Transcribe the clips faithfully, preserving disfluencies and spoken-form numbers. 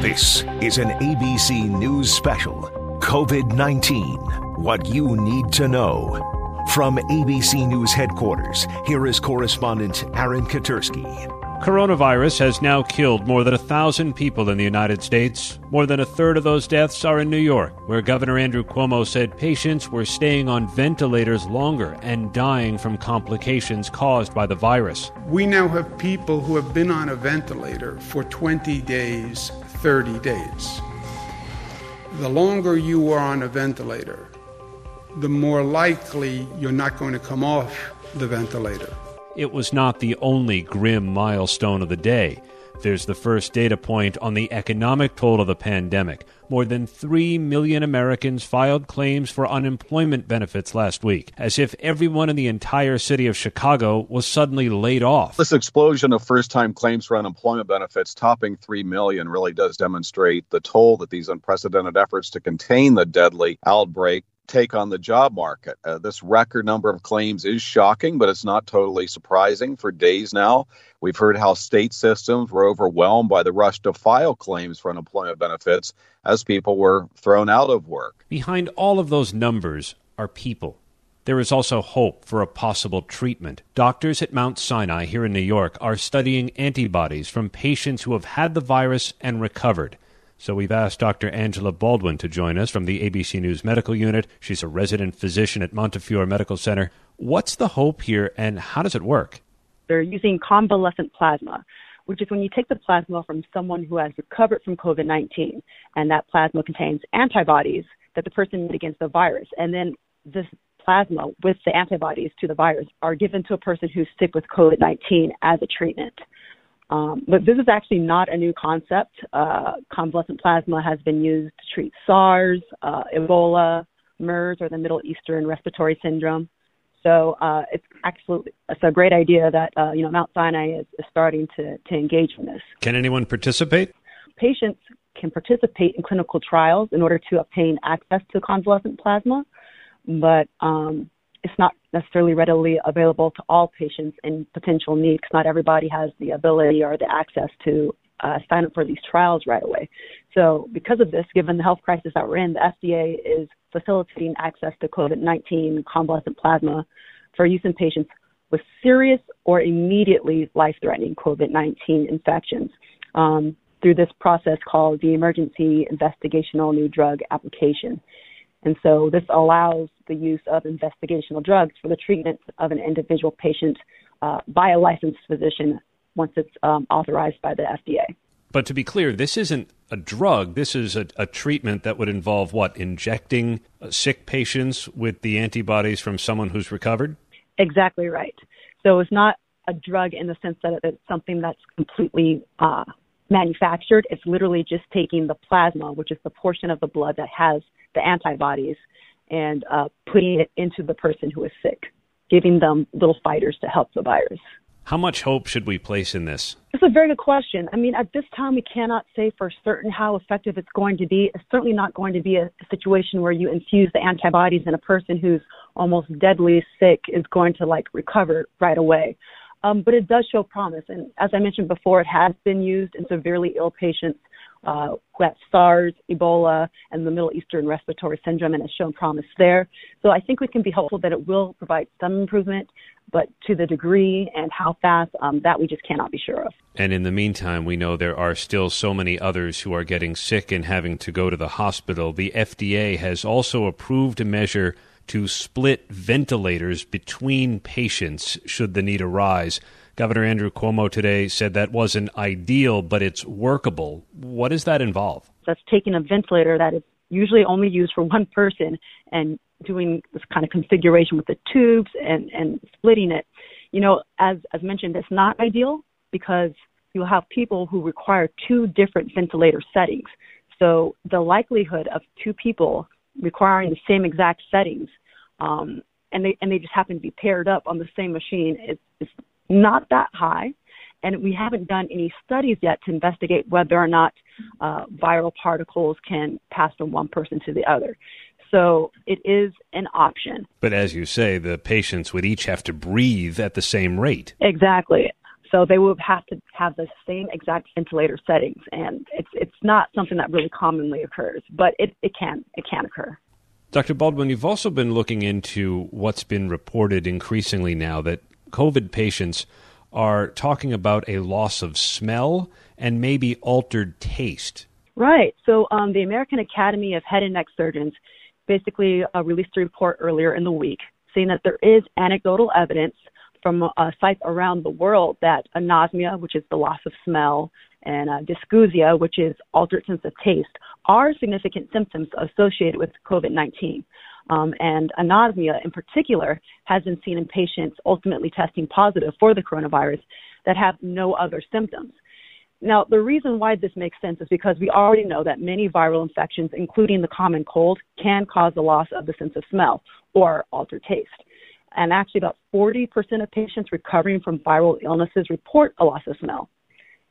This is an A B C News special, COVID nineteen, What You Need to Know. From A B C News headquarters, here is correspondent Aaron Katersky. Coronavirus has now killed more than a thousand people in the United States. More than a third of those deaths are in New York, where Governor Andrew Cuomo said patients were staying on ventilators longer and dying from complications caused by the virus. We now have people who have been on a ventilator for twenty days, thirty days. The longer you are on a ventilator, the more likely you're not going to come off the ventilator. It was not the only grim milestone of the day. There's the first data point on the economic toll of the pandemic. More than three million Americans filed claims for unemployment benefits last week, as if everyone in the entire city of Chicago was suddenly laid off. This explosion of first-time claims for unemployment benefits topping three million really does demonstrate the toll that these unprecedented efforts to contain the deadly outbreak take on the job market. Uh, this record number of claims is shocking, but it's not totally surprising. For days now, we've heard how state systems were overwhelmed by the rush to file claims for unemployment benefits as people were thrown out of work. Behind all of those numbers are people. There is also hope for a possible treatment. Doctors at Mount Sinai here in New York are studying antibodies from patients who have had the virus and recovered. So we've asked Doctor Angela Baldwin to join us from the A B C News Medical Unit. She's a resident physician at Montefiore Medical Center. What's the hope here, and how does it work? They're using convalescent plasma, which is when you take the plasma from someone who has recovered from COVID nineteen, and that plasma contains antibodies that the person made against the virus. And then this plasma with the antibodies to the virus are given to a person who's sick with COVID nineteen as a treatment. Um, but this is actually not a new concept. Uh, convalescent plasma has been used to treat SARS, uh, Ebola, MERS, or the Middle Eastern Respiratory Syndrome. So uh, it's absolutely it's a great idea that uh, you know Mount Sinai is, is starting to, to engage in this. Can anyone participate? Patients can participate in clinical trials in order to obtain access to convalescent plasma, but um, it's not necessarily readily available to all patients in potential need, because not everybody has the ability or the access to uh, sign up for these trials right away. So because of this, given the health crisis that we're in, the F D A is facilitating access to COVID nineteen convalescent plasma for use in patients with serious or immediately life-threatening COVID nineteen infections um, through this process called the Emergency Investigational New Drug Application. And so this allows the use of investigational drugs for the treatment of an individual patient uh, by a licensed physician once it's um, authorized by the F D A. But to be clear, this isn't a drug. This is a, a treatment that would involve, what, injecting uh, sick patients with the antibodies from someone who's recovered? Exactly right. So it's not a drug in the sense that it's something that's completely uh, manufactured. It's literally just taking the plasma, which is the portion of the blood that has the antibodies, and uh, putting it into the person who is sick, giving them little fighters to help the virus. How much hope should we place in this? It's a very good question. I mean, at this time, we cannot say for certain how effective it's going to be. It's certainly not going to be a situation where you infuse the antibodies and a person who's almost deadly sick is going to, like, recover right away. Um, but it does show promise. And as I mentioned before, it has been used in severely ill patients uh, who have SARS, Ebola, and the Middle Eastern Respiratory Syndrome, and has shown promise there. So I think we can be hopeful that it will provide some improvement, but to the degree and how fast, um, that we just cannot be sure of. And in the meantime, we know there are still so many others who are getting sick and having to go to the hospital. The F D A has also approved a measure to split ventilators between patients should the need arise. Governor Andrew Cuomo today said that wasn't ideal, but it's workable. What does that involve? That's taking a ventilator that is usually only used for one person and doing this kind of configuration with the tubes and, and splitting it. You know, as, as mentioned, it's not ideal because you'll have people who require two different ventilator settings. So the likelihood of two people requiring the same exact settings, um, and they and they just happen to be paired up on the same machine, it's, it's not that high. And we haven't done any studies yet to investigate whether or not uh, viral particles can pass from one person to the other. So it is an option. But as you say, the patients would each have to breathe at the same rate. Exactly. So they would have to have the same exact ventilator settings, and it's it's not something that really commonly occurs, but it, it can it can occur. Doctor Baldwin, you've also been looking into what's been reported increasingly now that COVID patients are talking about a loss of smell and maybe altered taste. Right. So um, the American Academy of Head and Neck Surgeons basically uh, released a report earlier in the week saying that there is anecdotal evidence from uh, sites around the world that anosmia, which is the loss of smell, and uh, dysgeusia, which is altered sense of taste, are significant symptoms associated with COVID nineteen. Um, and anosmia in particular has been seen in patients ultimately testing positive for the coronavirus that have no other symptoms. Now, the reason why this makes sense is because we already know that many viral infections, including the common cold, can cause the loss of the sense of smell or altered taste. And actually about forty percent of patients recovering from viral illnesses report a loss of smell.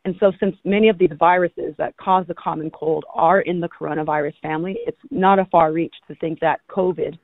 And so since many of these viruses that cause the common cold are in the coronavirus family, it's not a far reach to think that COVID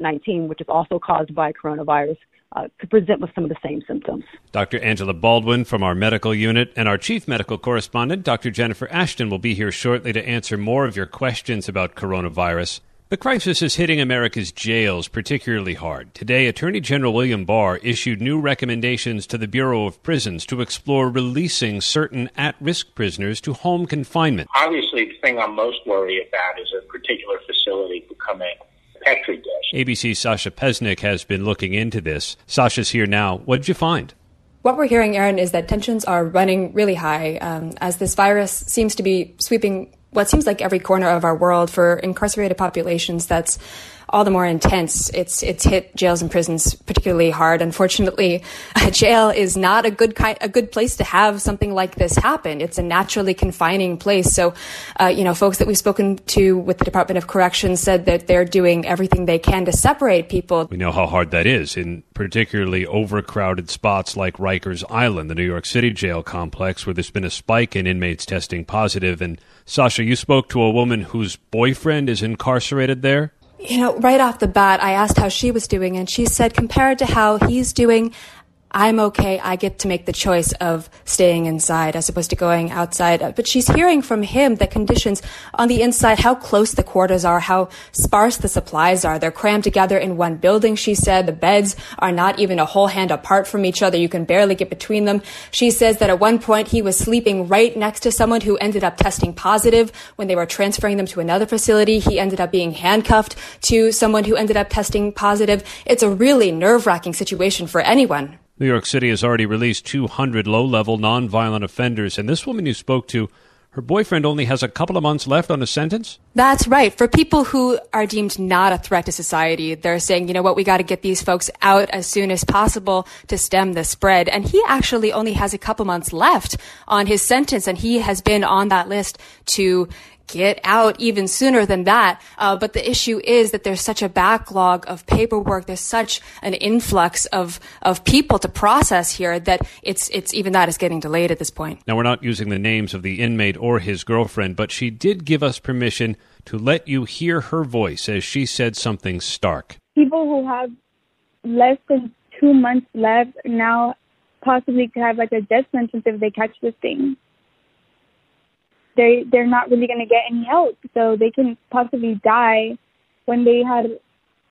nineteen, which is also caused by coronavirus, uh, could present with some of the same symptoms. Doctor Angela Baldwin from our medical unit and our chief medical correspondent, Doctor Jennifer Ashton, will be here shortly to answer more of your questions about coronavirus. The crisis is hitting America's jails particularly hard. Today, Attorney General William Barr issued new recommendations to the Bureau of Prisons to explore releasing certain at-risk prisoners to home confinement. Obviously, the thing I'm most worried about is a particular facility becoming a petri dish. A B C's Sasha Pesnick has been looking into this. Sasha's here now. What'd you find? What we're hearing, Aaron, is that tensions are running really high um, as this virus seems to be sweeping what seems like every corner of our world. For incarcerated populations, that's all the more intense. It's it's hit jails and prisons particularly hard. Unfortunately, a jail is not a good ki- a good place to have something like this happen. It's a naturally confining place. So, uh, you know, folks that we've spoken to with the Department of Corrections said that they're doing everything they can to separate people. We know how hard that is in particularly overcrowded spots like Rikers Island, the New York City jail complex, where there's been a spike in inmates testing positive. And Sasha, you spoke to a woman whose boyfriend is incarcerated there. You know, right off the bat, I asked how she was doing, and she said, compared to how he's doing, I'm okay. I get to make the choice of staying inside as opposed to going outside. But she's hearing from him that conditions on the inside, how close the quarters are, how sparse the supplies are. They're crammed together in one building, she said. The beds are not even a whole hand apart from each other. You can barely get between them. She says that at one point he was sleeping right next to someone who ended up testing positive. When they were transferring them to another facility, he ended up being handcuffed to someone who ended up testing positive. It's a really nerve-wracking situation for anyone. New York City has already released two hundred low-level nonviolent offenders, and this woman you spoke to, her boyfriend only has a couple of months left on a sentence? That's right. For people who are deemed not a threat to society, they're saying, you know what, we got to get these folks out as soon as possible to stem the spread. And he actually only has a couple months left on his sentence, and he has been on that list to get out even sooner than that. Uh, but the issue is that there's such a backlog of paperwork. There's such an influx of, of people to process here that it's, it's even that is getting delayed at this point. Now, we're not using the names of the inmate or his girlfriend, but she did give us permission to let you hear her voice as she said something stark. People who have less than two months left now possibly could have like a death sentence if they catch this thing. They, they're not really going to get any help, so they can possibly die when they had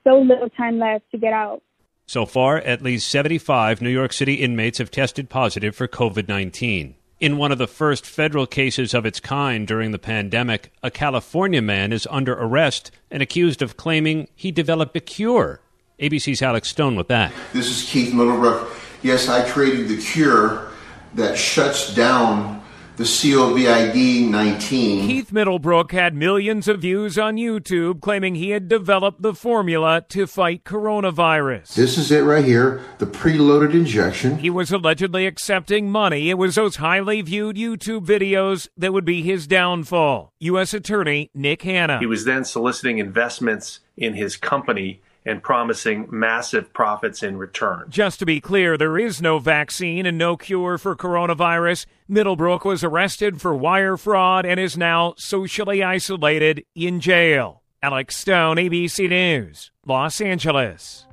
so little time left to get out. So far, at least seventy-five New York City inmates have tested positive for COVID nineteen. In one of the first federal cases of its kind during the pandemic, a California man is under arrest and accused of claiming he developed a cure. A B C's Alex Stone with that. This is Keith Middlebrook. Yes, I created the cure that shuts down the COVID nineteen. Keith Middlebrook had millions of views on YouTube claiming he had developed the formula to fight coronavirus. This is it right here, the preloaded injection. He was allegedly accepting money. It was those highly viewed YouTube videos that would be his downfall. U S Attorney Nick Hanna. He was then soliciting investments in his company and promising massive profits in return. Just to be clear, there is no vaccine and no cure for coronavirus. Middlebrook was arrested for wire fraud and is now socially isolated in jail. Alex Stone, A B C News, Los Angeles.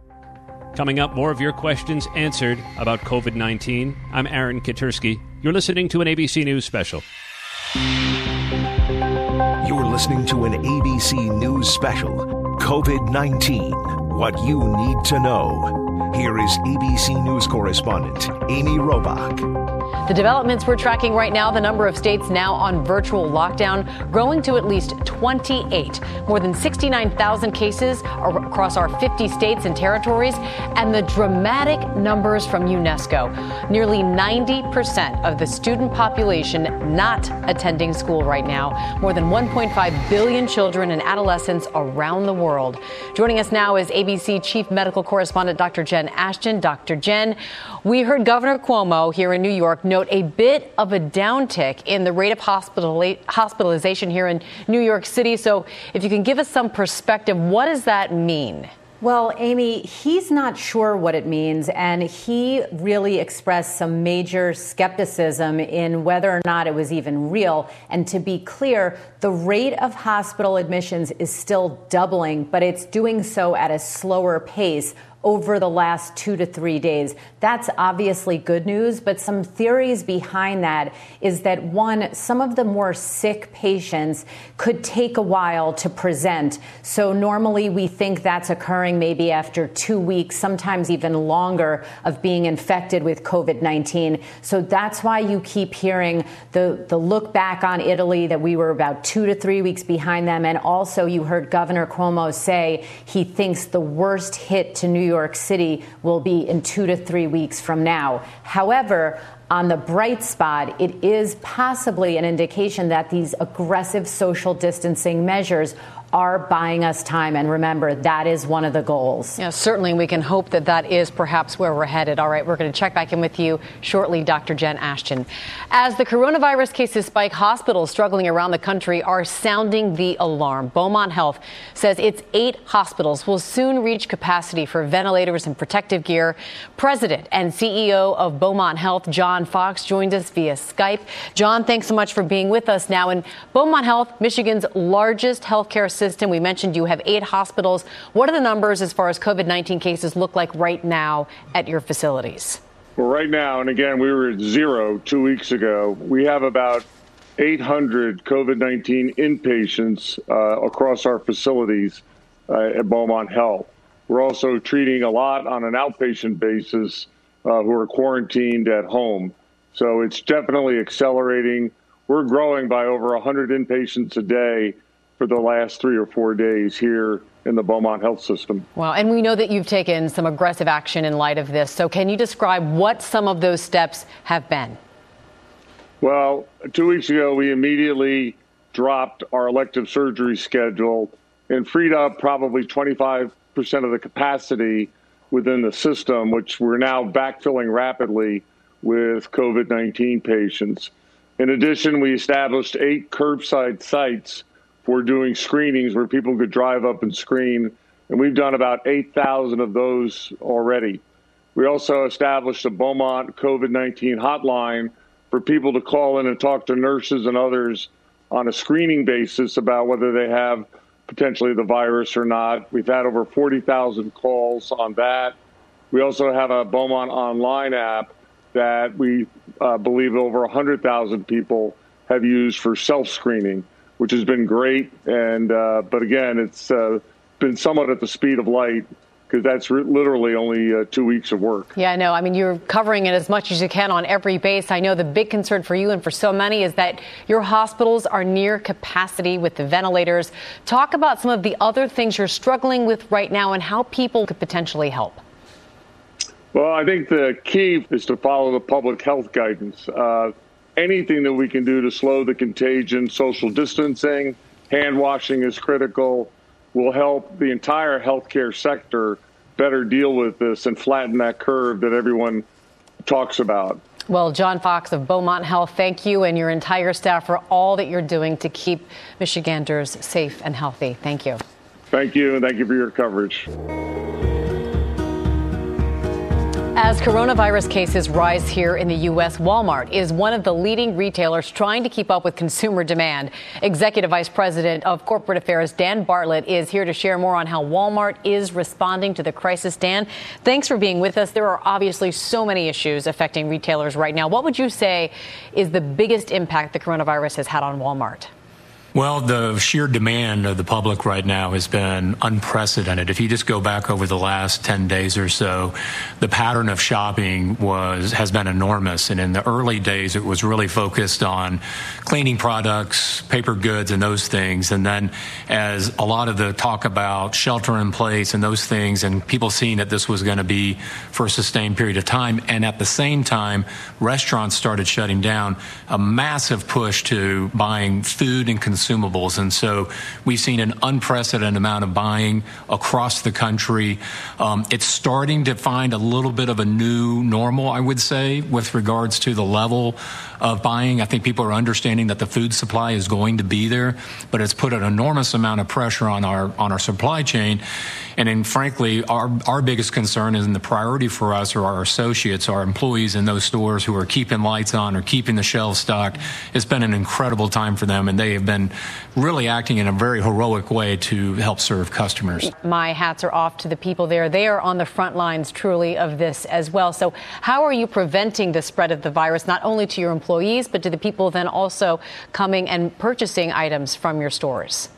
Coming up, more of your questions answered about COVID nineteen. I'm Aaron Katersky. You're listening to an A B C News special. You're listening to an A B C News special, COVID nineteen, what you need to know. Here is A B C News correspondent Amy Robach. The developments we're tracking right now, the number of states now on virtual lockdown growing to at least twenty-eight. More than sixty-nine thousand cases are across our fifty states and territories, and the dramatic numbers from UNESCO. Nearly ninety percent of the student population not attending school right now. More than one point five billion children and adolescents around the world. Joining us now is A B C Chief Medical Correspondent Doctor Jen Ashton. Doctor Jen, we heard Governor Cuomo here in New York note a bit of a downtick in the rate of hospital- hospitalization here in New York City. So if you can give us some perspective, what does that mean? Well, Amy, he's not sure what it means, and he really expressed some major skepticism in whether or not it was even real. And to be clear, the rate of hospital admissions is still doubling, but it's doing so at a slower pace over the last two to three days. That's obviously good news, but some theories behind that is that, one, some of the more sick patients could take a while to present. So normally we think that's occurring maybe after two weeks, sometimes even longer, of being infected with COVID nineteen. So that's why you keep hearing the, the look back on Italy, that we were about two to three weeks behind them. And also you heard Governor Cuomo say he thinks the worst hit to New York New York City will be in two to three weeks from now. However, on the bright spot, it is possibly an indication that these aggressive social distancing measures are buying us time. And remember, that is one of the goals. Yeah, certainly we can hope that that is perhaps where we're headed. All right, we're going to check back in with you shortly, Doctor Jen Ashton. As the coronavirus cases spike, hospitals struggling around the country are sounding the alarm. Beaumont Health says its eight hospitals will soon reach capacity for ventilators and protective gear. President and C E O of Beaumont Health, John Fox, joined us via Skype. John, thanks so much for being with us now. And Beaumont Health, Michigan's largest healthcare system. We mentioned you have eight hospitals. What are the numbers as far as COVID nineteen cases look like right now at your facilities? Well, right now, and again, we were at zero two weeks ago, we have about eight hundred COVID nineteen inpatients uh, across our facilities uh, at Beaumont Health. We're also treating a lot on an outpatient basis uh, who are quarantined at home. So it's definitely accelerating. We're growing by over one hundred inpatients a day for the last three or four days here in the Beaumont Health System. Wow. And we know that you've taken some aggressive action in light of this. So can you describe what some of those steps have been? Well, two weeks ago, we immediately dropped our elective surgery schedule and freed up probably twenty-five percent of the capacity within the system, which we're now backfilling rapidly with COVID nineteen patients. In addition, we established eight curbside sites. We're doing screenings where people could drive up and screen, and we've done about eight thousand of those already. We also established a Beaumont COVID nineteen hotline for people to call in and talk to nurses and others on a screening basis about whether they have potentially the virus or not. We've had over forty thousand calls on that. We also have a Beaumont online app that we uh, believe over one hundred thousand people have used for self-screening, which has been great. And uh, but again, it's uh, been somewhat at the speed of light, because that's re- literally only uh, two weeks of work. Yeah, I know. I mean, you're covering it as much as you can on every base. I know the big concern for you and for so many is that your hospitals are near capacity with the ventilators. Talk about some of the other things you're struggling with right now and how people could potentially help. Well, I think the key is to follow the public health guidance. Uh, Anything that we can do to slow the contagion, social distancing, hand washing is critical, will help the entire healthcare sector better deal with this and flatten that curve that everyone talks about. Well, John Fox of Beaumont Health, thank you and your entire staff for all that you're doing to keep Michiganders safe and healthy. Thank you. Thank you, and thank you for your coverage. As coronavirus cases rise here in the U S, Walmart is one of the leading retailers trying to keep up with consumer demand. Executive Vice President of Corporate Affairs Dan Bartlett is here to share more on how Walmart is responding to the crisis. Dan, thanks for being with us. There are obviously so many issues affecting retailers right now. What would you say is the biggest impact the coronavirus has had on Walmart? Well, the sheer demand of the public right now has been unprecedented. If you just go back over the last ten days or so, the pattern of shopping was has been enormous. And in the early days, it was really focused on cleaning products, paper goods, and those things. And then as a lot of the talk about shelter in place and those things, and people seeing that this was going to be for a sustained period of time, and at the same time, restaurants started shutting down, a massive push to buying food and consumables. consumables. And so we've seen an unprecedented amount of buying across the country. Um, it's starting to find a little bit of a new normal, I would say, with regards to the level of buying. I think people are understanding that the food supply is going to be there, but it's put an enormous amount of pressure on our on our supply chain. And then, frankly, our, our biggest concern is in the priority for us are our associates, our employees in those stores who are keeping lights on or keeping the shelves stocked. It's been an incredible time for them, and they have been really acting in a very heroic way to help serve customers. My hats are off to the people there. They are on the front lines, truly, of this as well. So how are you preventing the spread of the virus, not only to your employees, but to the people then also coming and purchasing items from your stores?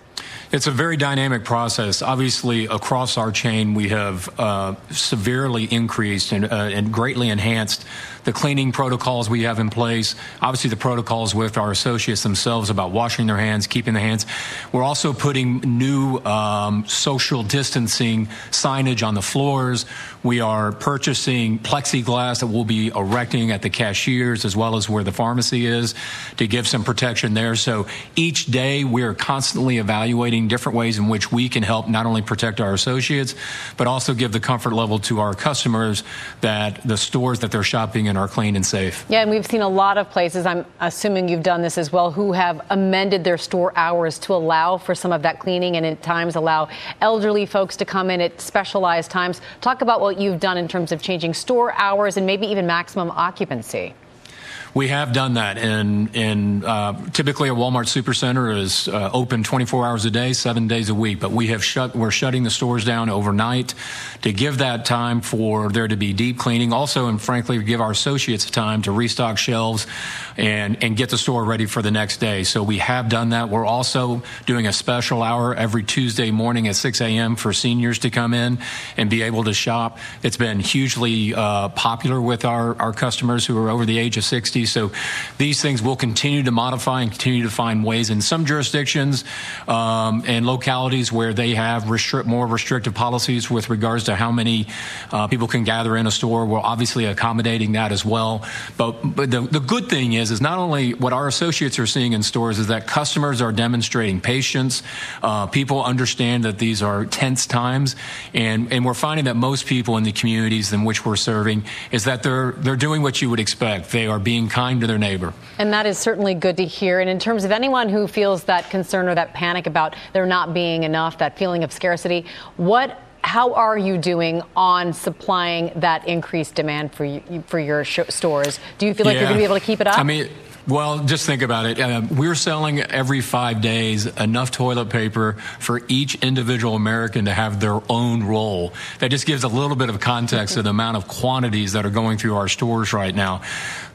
It's a very dynamic process. Obviously, across our chain, we have uh, severely increased and, uh, and greatly enhanced the cleaning protocols we have in place. Obviously, the protocols with our associates themselves about washing their hands, keeping their hands. We're also putting new um, social distancing signage on the floors. We are purchasing plexiglass that we'll be erecting at the cashiers as well as where the pharmacy is to give some protection there. So each day, we are constantly evaluating different ways in which we can help not only protect our associates, but also give the comfort level to our customers that the stores that they're shopping in are clean and safe. Yeah, and we've seen a lot of places, I'm assuming you've done this as well, who have amended their store hours to allow for some of that cleaning and at times allow elderly folks to come in at specialized times. Talk about what you've done in terms of changing store hours and maybe even maximum occupancy. We have done that, and in, in, uh, typically a Walmart Supercenter is uh, open twenty-four hours a day, seven days a week. But we have shut, we're shutting the stores down overnight to give that time for there to be deep cleaning. Also, and frankly, give our associates time to restock shelves and, and get the store ready for the next day. So we have done that. We're also doing a special hour every Tuesday morning at six a.m. for seniors to come in and be able to shop. It's been hugely uh, popular with our, our customers who are over the age of sixty. So these things will continue to modify and continue to find ways in some jurisdictions um, and localities where they have restrict, more restrictive policies with regards to how many uh, people can gather in a store. We're obviously accommodating that as well. But, but the, the good thing is, is not only what our associates are seeing in stores is that customers are demonstrating patience. Uh, people understand that these are tense times. And, and we're finding that most people in the communities in which we're serving is that they're, they're doing what you would expect. They are being kind to their neighbor. And that is certainly good to hear. And in terms of anyone who feels that concern or that panic about there not being enough, that feeling of scarcity, what, how are you doing on supplying that increased demand for you, for your sh- stores? Do you feel like yeah. you're going to be able to keep it up? I mean, well, just think about it. Uh, we're selling every five days enough toilet paper for each individual American to have their own roll. That just gives a little bit of context to the amount of quantities that are going through our stores right now.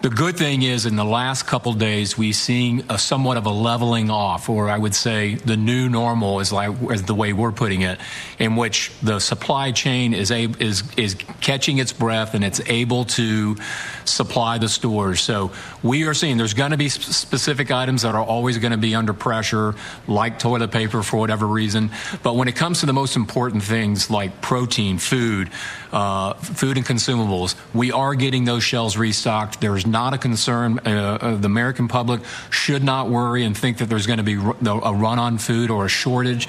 The good thing is in the last couple days, we've seen a somewhat of a leveling off, or I would say the new normal is, like, is the way we're putting it, in which the supply chain is, a, is, is catching its breath and it's able to supply the stores. So we are seeing there's going to be specific items that are always going to be under pressure, like toilet paper for whatever reason. But when it comes to the most important things like protein, food, uh, food and consumables, we are getting those shelves restocked. There's not a concern. Uh, the American public should not worry and think that there's going to be a run on food or a shortage.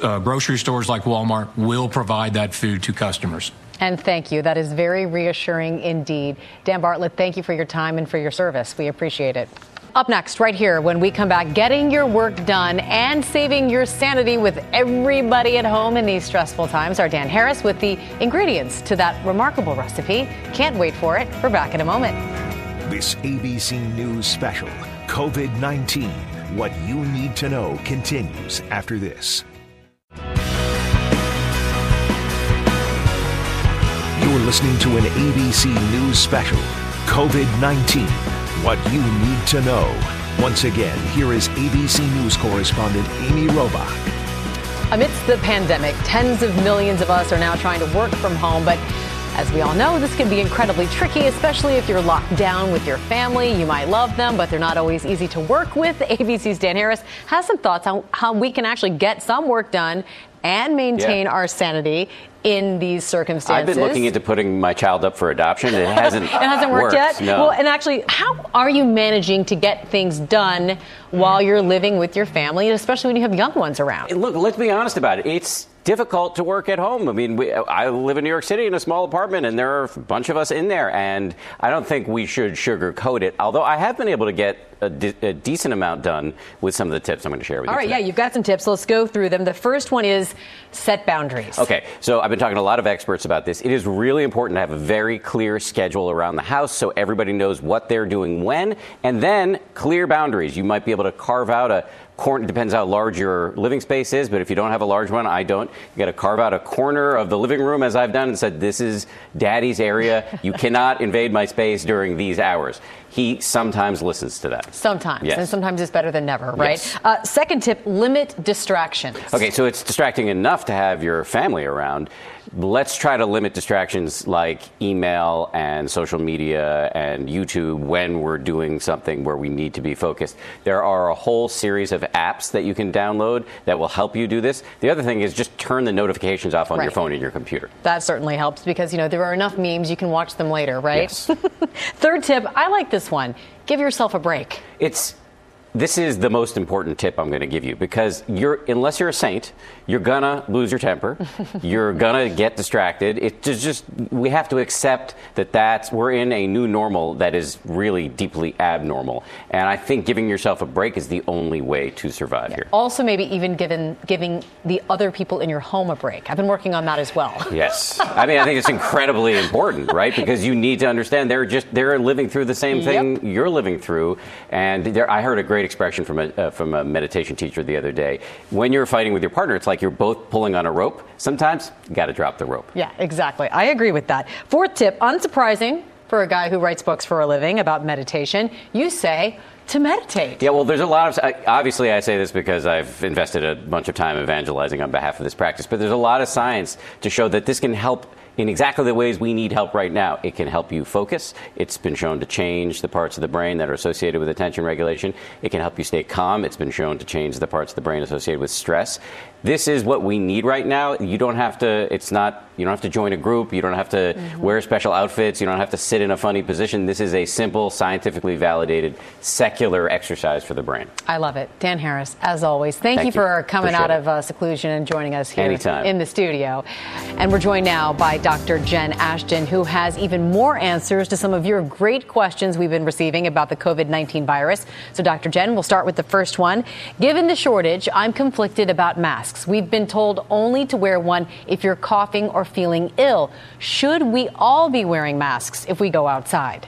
Uh, grocery stores like Walmart will provide that food to customers. And thank you. That is very reassuring indeed. Dan Bartlett, thank you for your time and for your service. We appreciate it. Up next, right here, when we come back, getting your work done and saving your sanity with everybody at home in these stressful times. Our Dan Harris with the ingredients to that remarkable recipe. Can't wait for it. We're back in a moment. This A B C News special, COVID nineteen, what you need to know, continues after this. You're listening to an A B C News special, COVID nineteen, what you need to know. Once again, here is A B C News correspondent Amy Robach. Amidst the pandemic, tens of millions of us are now trying to work from home, but as we all know, this can be incredibly tricky, especially if you're locked down with your family. You might love them, but they're not always easy to work with. A B C's Dan Harris has some thoughts on how we can actually get some work done and maintain yeah. our sanity in these circumstances. I've been looking into putting my child up for adoption. It hasn't It hasn't worked, worked yet? No. Well, and actually, how are you managing to get things done while you're living with your family, especially when you have young ones around? Look, let's be honest about it. It's difficult to work at home. I mean, we, I live in New York City in a small apartment, and there are a bunch of us in there, and I don't think we should sugarcoat it, although I have been able to get a, de- a decent amount done with some of the tips I'm going to share with you. All right, today. Yeah, you've got some tips. Let's go through them. The first one is set boundaries. Okay, so I've been talking to a lot of experts about this. It is really important to have a very clear schedule around the house so everybody knows what they're doing when, and then clear boundaries. You might be able to carve out a corner. It depends how large your living space is, but if you don't have a large one, I don't, you got to carve out a corner of the living room, as I've done, and said, this is daddy's area. You cannot invade my space during these hours. He sometimes listens to that. Sometimes. Yes. And sometimes it's better than never, right? Yes. Uh, second tip, limit distractions. Okay, so it's distracting enough to have your family around. Let's try to limit distractions like email and social media and YouTube when we're doing something where we need to be focused. There are a whole series of apps that you can download that will help you do this. The other thing is just turn the notifications off on right. your phone and your computer. That certainly helps because, you know, there are enough memes. You can watch them later, right? Yes. Third tip, I like this one. Give yourself a break. It's this is the most important tip I'm going to give you because you're unless you're a saint, you're gonna lose your temper. You're gonna get distracted. It's just we have to accept that that's we're in a new normal that is really deeply abnormal. And I think giving yourself a break is the only way to survive yeah. here. Also, maybe even given giving the other people in your home a break. I've been working on that as well. Yes, I mean I think it's incredibly important, right? Because you need to understand they're just they're living through the same thing yep. you're living through. And there, I heard a great expression from a uh, from a meditation teacher the other day. When you're fighting with your partner, it's like you're both pulling on a rope. Sometimes you got to drop the rope. Yeah, exactly. I agree with that. Fourth tip, unsurprising for a guy who writes books for a living about meditation, you say to meditate. Yeah, well, there's a lot of, I, obviously I say this because I've invested a bunch of time evangelizing on behalf of this practice, but there's a lot of science to show that this can help in exactly the ways we need help right now. It can help you focus. It's been shown to change the parts of the brain that are associated with attention regulation. It can help you stay calm. It's been shown to change the parts of the brain associated with stress. This is what we need right now. You don't have to, it's not, you don't have to join a group. You don't have to mm-hmm. wear special outfits. You don't have to sit in a funny position. This is a simple, scientifically validated, secular exercise for the brain. I love it. Dan Harris, as always, thank, thank you, you for coming Appreciate out of uh, seclusion and joining us here Anytime. in the studio. And we're joined now by Doctor Jen Ashton, who has even more answers to some of your great questions we've been receiving about the COVID nineteen virus. So, Doctor Jen, we'll start with the first one. Given the shortage, I'm conflicted about masks. We've been told only to wear one if you're coughing or feeling ill. Should we all be wearing masks if we go outside?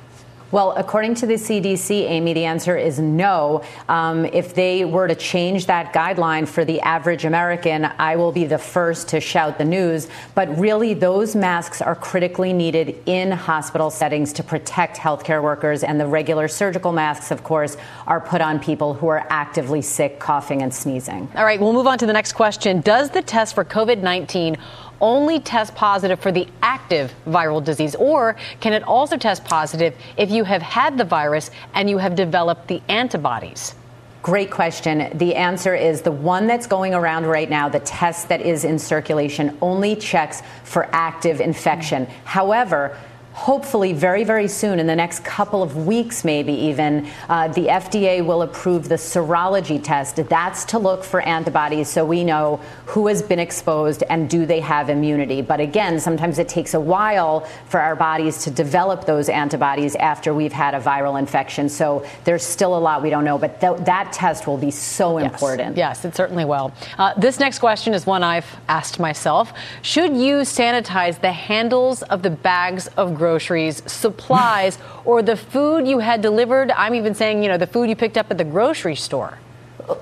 Well, according to the C D C, Amy, the answer is no. Um, if they were to change that guideline for the average American, I will be the first to shout the news. But really, those masks are critically needed in hospital settings to protect healthcare workers. And the regular surgical masks, of course, are put on people who are actively sick, coughing and sneezing. All right, we'll move on to the next question. Does the test for COVID nineteen only test positive for the active viral disease, or can it also test positive if you have had the virus and you have developed the antibodies? Great question. The answer is the one that's going around right now, the test that is in circulation, only checks for active infection. Mm-hmm. However, hopefully very, very soon, in the next couple of weeks maybe even, uh, the F D A will approve the serology test. That's to look for antibodies so we know who has been exposed and do they have immunity. But again, sometimes it takes a while for our bodies to develop those antibodies after we've had a viral infection. So there's still a lot we don't know, but th- that test will be so yes. important. Yes, it certainly will. Uh, this next question is one I've asked myself. Should you sanitize the handles of the bags of groceries, supplies, or the food you had delivered? I'm even saying, you know, the food you picked up at the grocery store.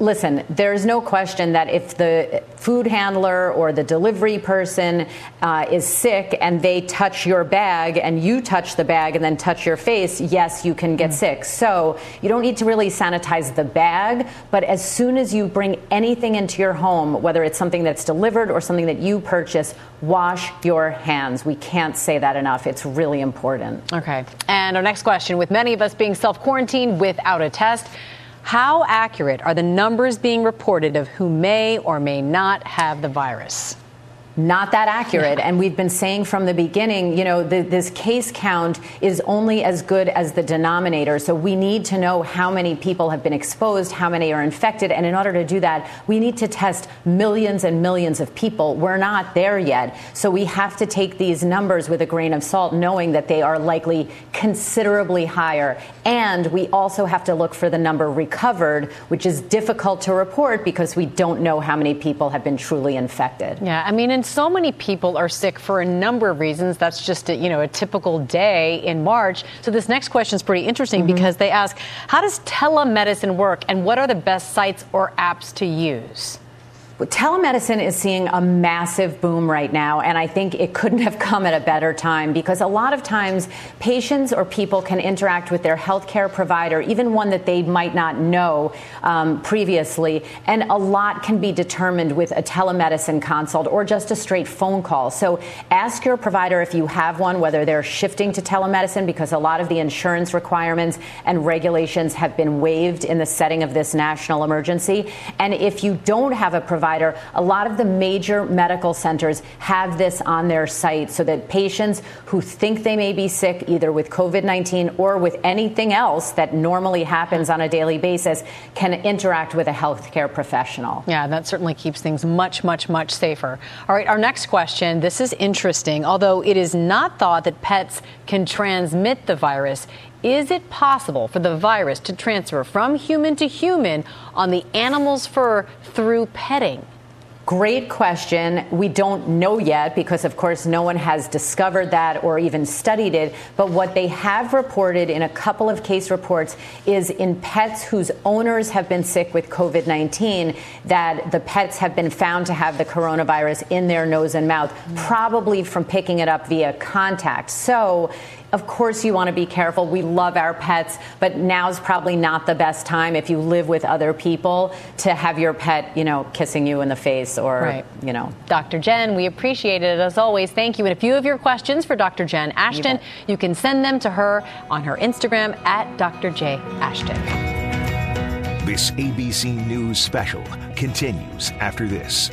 Listen, there's no question that if the food handler or the delivery person uh, is sick and they touch your bag and you touch the bag and then touch your face, yes, you can get mm. sick. So you don't need to really sanitize the bag. But as soon as you bring anything into your home, whether it's something that's delivered or something that you purchase, wash your hands. We can't say that enough. It's really important. Okay. And our next question, with many of us being self-quarantined without a test, how accurate are the numbers being reported of who may or may not have the virus? Not that accurate. And we've been saying from the beginning, you know, the, this case count is only as good as the denominator. So we need to know how many people have been exposed, how many are infected. And in order to do that, we need to test millions and millions of people. We're not there yet. So we have to take these numbers with a grain of salt, knowing that they are likely considerably higher. And we also have to look for the number recovered, which is difficult to report because we don't know how many people have been truly infected. Yeah, I mean, in so many people are sick for a number of reasons. That's just a, you know, a typical day in March. So this next question is pretty interesting mm-hmm. because they ask, how does telemedicine work and what are the best sites or apps to use? Telemedicine is seeing a massive boom right now, and I think it couldn't have come at a better time because a lot of times patients or people can interact with their healthcare provider, even one that they might not know um, previously, and a lot can be determined with a telemedicine consult or just a straight phone call. So ask your provider if you have one, whether they're shifting to telemedicine, because a lot of the insurance requirements and regulations have been waived in the setting of this national emergency. And if you don't have a provider, a lot of the major medical centers have this on their site so that patients who think they may be sick, either with COVID nineteen or with anything else that normally happens on a daily basis, can interact with a healthcare professional. Yeah, that certainly keeps things much, much, much safer. All right, our next question. This is interesting. Although it is not thought that pets can transmit the virus, is it possible for the virus to transfer from human to human on the animal's fur through petting? Great question. We don't know yet because, of course, no one has discovered that or even studied it. But what they have reported in a couple of case reports is in pets whose owners have been sick with COVID nineteen, that the pets have been found to have the coronavirus in their nose and mouth, probably from picking it up via contact. So, of course, you want to be careful. We love our pets, but now's probably not the best time if you live with other people to have your pet, you know, kissing you in the face or, right. you know. Doctor Jen, we appreciate it as always. Thank you. And if you have your questions for Doctor Jen Ashton, you, you can send them to her on her Instagram at Doctor J Ashton. This A B C News special continues after this.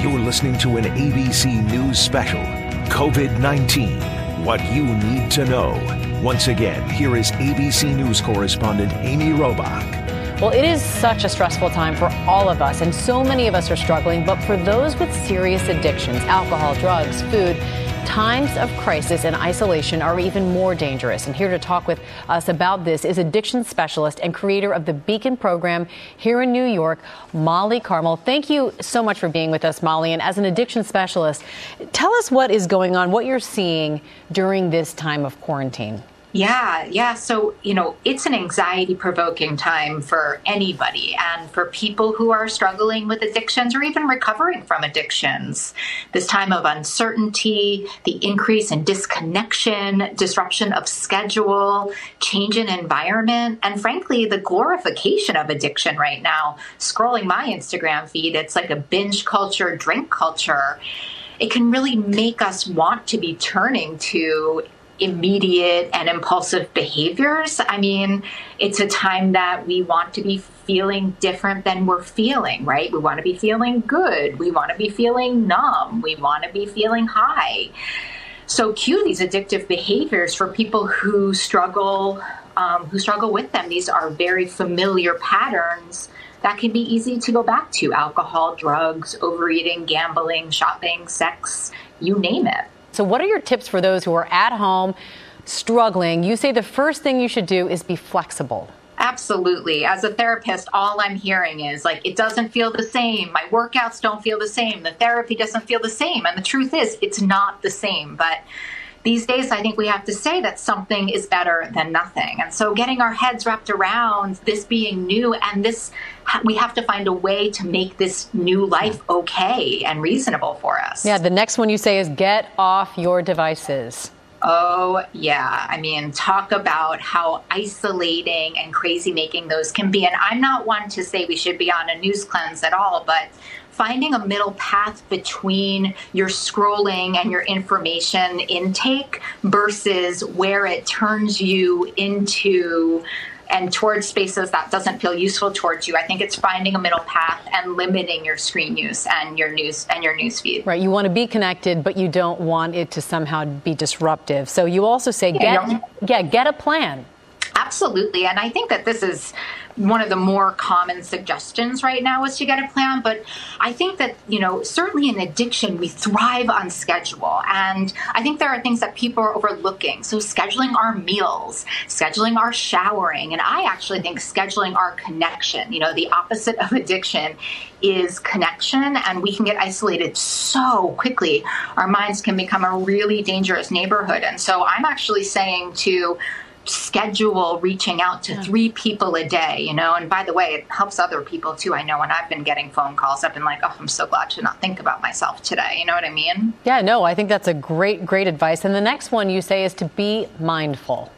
You're listening to an A B C News special, COVID nineteen, What You Need to Know. Once again, here is A B C News correspondent Amy Robach. Well, it is such a stressful time for all of us, and so many of us are struggling. But for those with serious addictions, alcohol, drugs, food, times of crisis and isolation are even more dangerous. And here to talk with us about this is addiction specialist and creator of the Beacon program here in New York, Molly Carmel. Thank you so much for being with us, Molly. And as an addiction specialist, tell us what is going on, what you're seeing during this time of quarantine. Yeah, yeah. So, you know, it's an anxiety-provoking time for anybody and for people who are struggling with addictions or even recovering from addictions. This time of uncertainty, the increase in disconnection, disruption of schedule, change in environment, and frankly, the glorification of addiction right now. Scrolling my Instagram feed, it's like a binge culture, drink culture. It can really make us want to be turning to immediate and impulsive behaviors. I mean, it's a time that we want to be feeling different than we're feeling, right? We want to be feeling good. We want to be feeling numb. We want to be feeling high. So cue these addictive behaviors for people who struggle, um, who struggle with them. These are very familiar patterns that can be easy to go back to: alcohol, drugs, overeating, gambling, shopping, sex, you name it. So what are your tips for those who are at home struggling? You say the first thing you should do is be flexible. Absolutely. As a therapist, all I'm hearing is like, it doesn't feel the same. My workouts don't feel the same. The therapy doesn't feel the same. And the truth is, it's not the same. But these days, I think we have to say that something is better than nothing. And so getting our heads wrapped around this being new, and this, we have to find a way to make this new life okay and reasonable for us. Yeah, the next one you say is get off your devices. Oh, yeah. I mean, talk about how isolating and crazy making those can be. And I'm not one to say we should be on a news cleanse at all, but finding a middle path between your scrolling and your information intake versus where it turns you into and towards spaces that doesn't feel useful towards you. I think it's finding a middle path and limiting your screen use and your news and your news feed. Right. You want to be connected, but you don't want it to somehow be disruptive. So you also say, yeah, get, yeah, get a plan. Absolutely. And I think that this is one of the more common suggestions right now, is to get a plan. But I think that, you know, certainly in addiction, we thrive on schedule. And I think there are things that people are overlooking. So scheduling our meals, scheduling our showering, and I actually think scheduling our connection. You know, the opposite of addiction is connection, and we can get isolated so quickly. Our minds can become a really dangerous neighborhood. And so I'm actually saying to schedule reaching out to three people a day, you know, and by the way, it helps other people too. I know when I've been getting phone calls, I've been like, oh, I'm so glad to not think about myself today. You know what I mean? Yeah, no, I think that's a great, great advice. And the next one you say is to be mindful.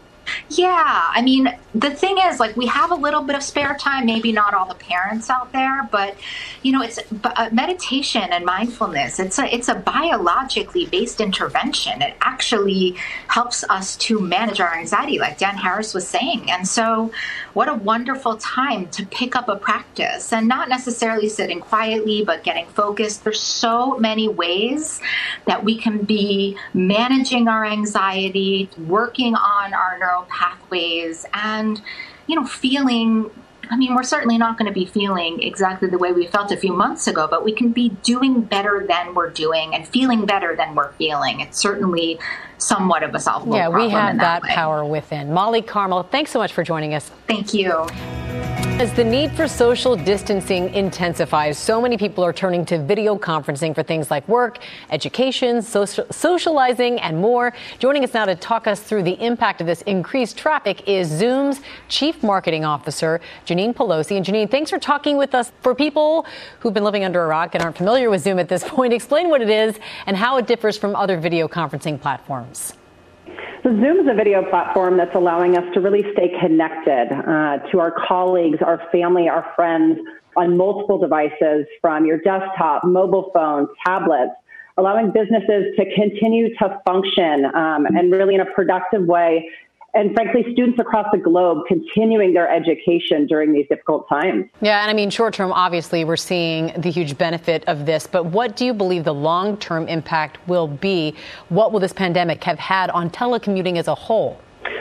Yeah. I mean, the thing is, like, we have a little bit of spare time, maybe not all the parents out there, but, you know, it's uh, meditation and mindfulness. It's a, it's a biologically based intervention. It actually helps us to manage our anxiety, like Dan Harris was saying. And so what a wonderful time to pick up a practice, and not necessarily sitting quietly, but getting focused. There's so many ways that we can be managing our anxiety, working on our neuro pathways, and, you know, feeling, I mean, we're certainly not going to be feeling exactly the way we felt a few months ago, but we can be doing better than we're doing and feeling better than we're feeling. It's certainly somewhat of a solvable problem. Yeah, we have that, that power within. Molly Carmel, thanks so much for joining us. Thank you. As the need for social distancing intensifies, so many people are turning to video conferencing for things like work, education, social, socializing, and more. Joining us now to talk us through the impact of this increased traffic is Zoom's Chief Marketing Officer, Janine Pelosi. And Janine, thanks for talking with us. For people who've been living under a rock and aren't familiar with Zoom at this point, explain what it is and how it differs from other video conferencing platforms. So Zoom is a video platform that's allowing us to really stay connected uh, to our colleagues, our family, our friends on multiple devices, from your desktop, mobile phones, tablets, allowing businesses to continue to function um, and really in a productive way. And frankly, students across the globe continuing their education during these difficult times. Yeah, and I mean, short term, obviously, we're seeing the huge benefit of this. But what do you believe the long term impact will be? What will this pandemic have had on telecommuting as a whole?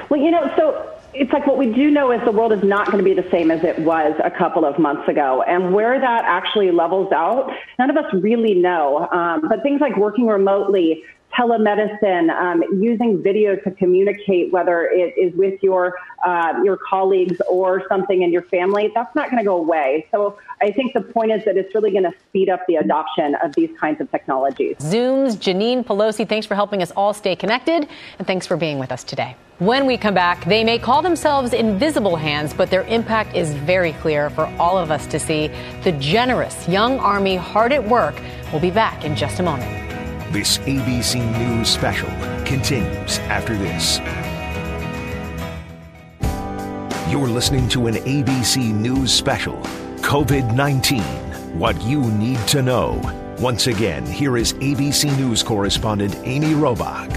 Well, you know, so it's like what we do know is the world is not going to be the same as it was a couple of months ago. And where that actually levels out, none of us really know. Um, but things like working remotely, telemedicine, um, using video to communicate, whether it is with your uh, your colleagues or something in your family, that's not going to go away. So I think the point is that it's really going to speed up the adoption of these kinds of technologies. Zoom's Janine Pelosi, thanks for helping us all stay connected, and thanks for being with us today. When we come back, they may call themselves invisible hands, but their impact is very clear for all of us to see. The generous young army hard at work. We'll be back in just a moment. This A B C News special continues after this. You're listening to an A B C News special, COVID nineteen, What You Need to Know. Once again, here is A B C News correspondent Amy Robach.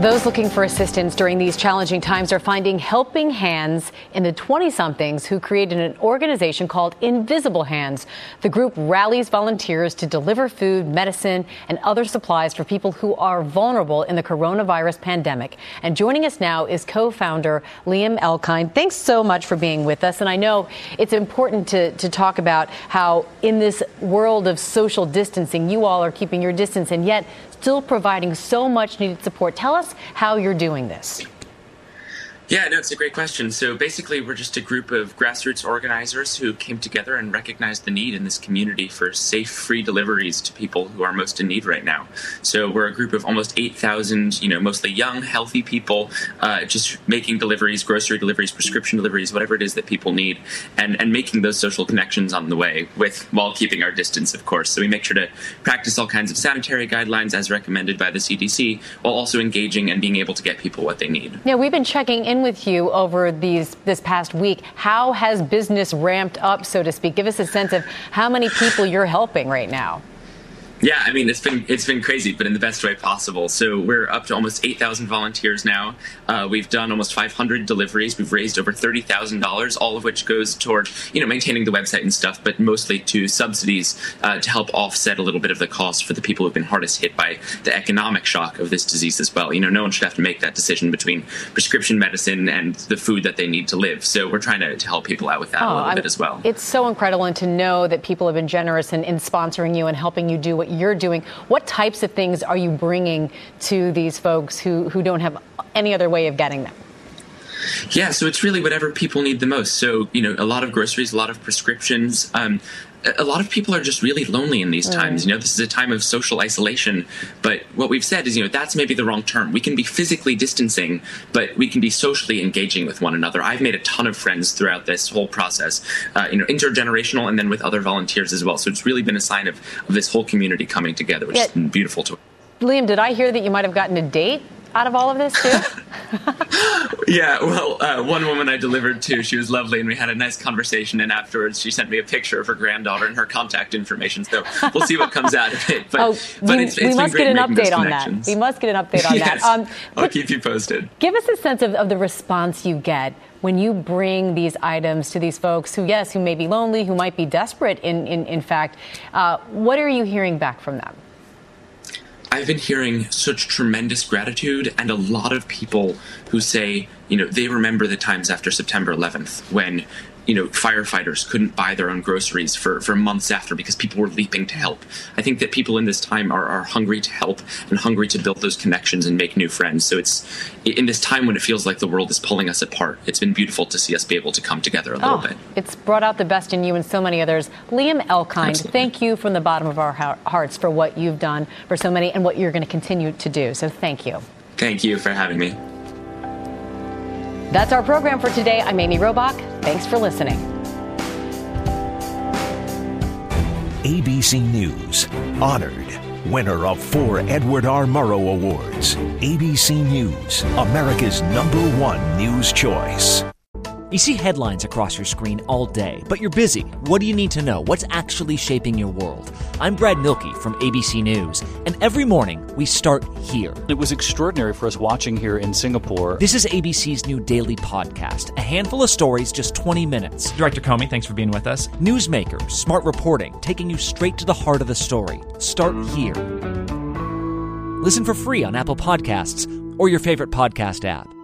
Those looking for assistance during these challenging times are finding helping hands in the twenty-somethings who created an organization called Invisible Hands. The group rallies volunteers to deliver food, medicine, and other supplies for people who are vulnerable in the coronavirus pandemic. And joining us now is co-founder Liam Elkind. Thanks so much for being with us. And I know it's important to, to talk about how in this world of social distancing, you all are keeping your distance and yet still providing so much needed support. Tell us how you're doing this. Yeah, no, it's a great question. So basically, we're just a group of grassroots organizers who came together and recognized the need in this community for safe, free deliveries to people who are most in need right now. So we're a group of almost eight thousand, you know, mostly young, healthy people, uh, just making deliveries, grocery deliveries, prescription deliveries, whatever it is that people need, and, and making those social connections on the way with while keeping our distance, of course. So we make sure to practice all kinds of sanitary guidelines as recommended by the C D C, while also engaging and being able to get people what they need. Yeah, we've been checking in with you over these this past week. How has business ramped up, so to speak? Give us a sense of how many people you're helping right now. Yeah, I mean, it's been it's been crazy, but in the best way possible. So we're up to almost eight thousand volunteers now. Uh, we've done almost five hundred deliveries. We've raised over thirty thousand dollars, all of which goes toward, you know, maintaining the website and stuff, but mostly to subsidies uh, to help offset a little bit of the cost for the people who've been hardest hit by the economic shock of this disease as well. You know, no one should have to make that decision between prescription medicine and the food that they need to live. So we're trying to, to help people out with that oh, a little I'm, bit as well. It's so incredible, and to know that people have been generous in, in sponsoring you and helping you do what you're doing. What types of things are you bringing to these folks who, who don't have any other way of getting them? Yeah, so it's really whatever people need the most. So, you know, a lot of groceries, a lot of prescriptions. Um, a lot of people are just really lonely in these times. You know, this is a time of social isolation. But what we've said is, you know, that's maybe the wrong term. We can be physically distancing, but we can be socially engaging with one another. I've made a ton of friends throughout this whole process, uh, you know, intergenerational and then with other volunteers as well. So it's really been a sign of, of this whole community coming together, which yeah. has been beautiful to us. Liam, did I hear that you might have gotten a date out of all of this, too? Yeah, well, uh, one woman I delivered to, she was lovely, and we had a nice conversation, and afterwards she sent me a picture of her granddaughter and her contact information, so we'll see what comes out of it. But, oh, but you, it's, it's we must get an update on that. We must get an update on yes, that. Um, I'll keep you posted. Give us a sense of, of the response you get when you bring these items to these folks who, yes, who may be lonely, who might be desperate, in, in, in fact. Uh, what are you hearing back from them? I've been hearing such tremendous gratitude and a lot of people who say, you know, they remember the times after September eleventh when, you know, firefighters couldn't buy their own groceries for, for months after because people were leaping to help. I think that people in this time are, are hungry to help and hungry to build those connections and make new friends. So it's in this time when it feels like the world is pulling us apart, it's been beautiful to see us be able to come together a little oh, bit. It's brought out the best in you and so many others. Liam Elkind, Absolutely. Thank you from the bottom of our hearts for what you've done for so many and what you're going to continue to do. So thank you. Thank you for having me. That's our program for today. I'm Amy Robach. Thanks for listening. A B C News, honored, winner of four Edward R. Murrow Awards. A B C News, America's number one news choice. You see headlines across your screen all day, but you're busy. What do you need to know? What's actually shaping your world? I'm Brad Milkey from A B C News, and every morning we start here. It was extraordinary for us watching here in Singapore. This is A B C's new daily podcast, a handful of stories, just twenty minutes. Director Comey, thanks for being with us. Newsmakers, smart reporting, taking you straight to the heart of the story. Start here. Listen for free on Apple Podcasts or your favorite podcast app.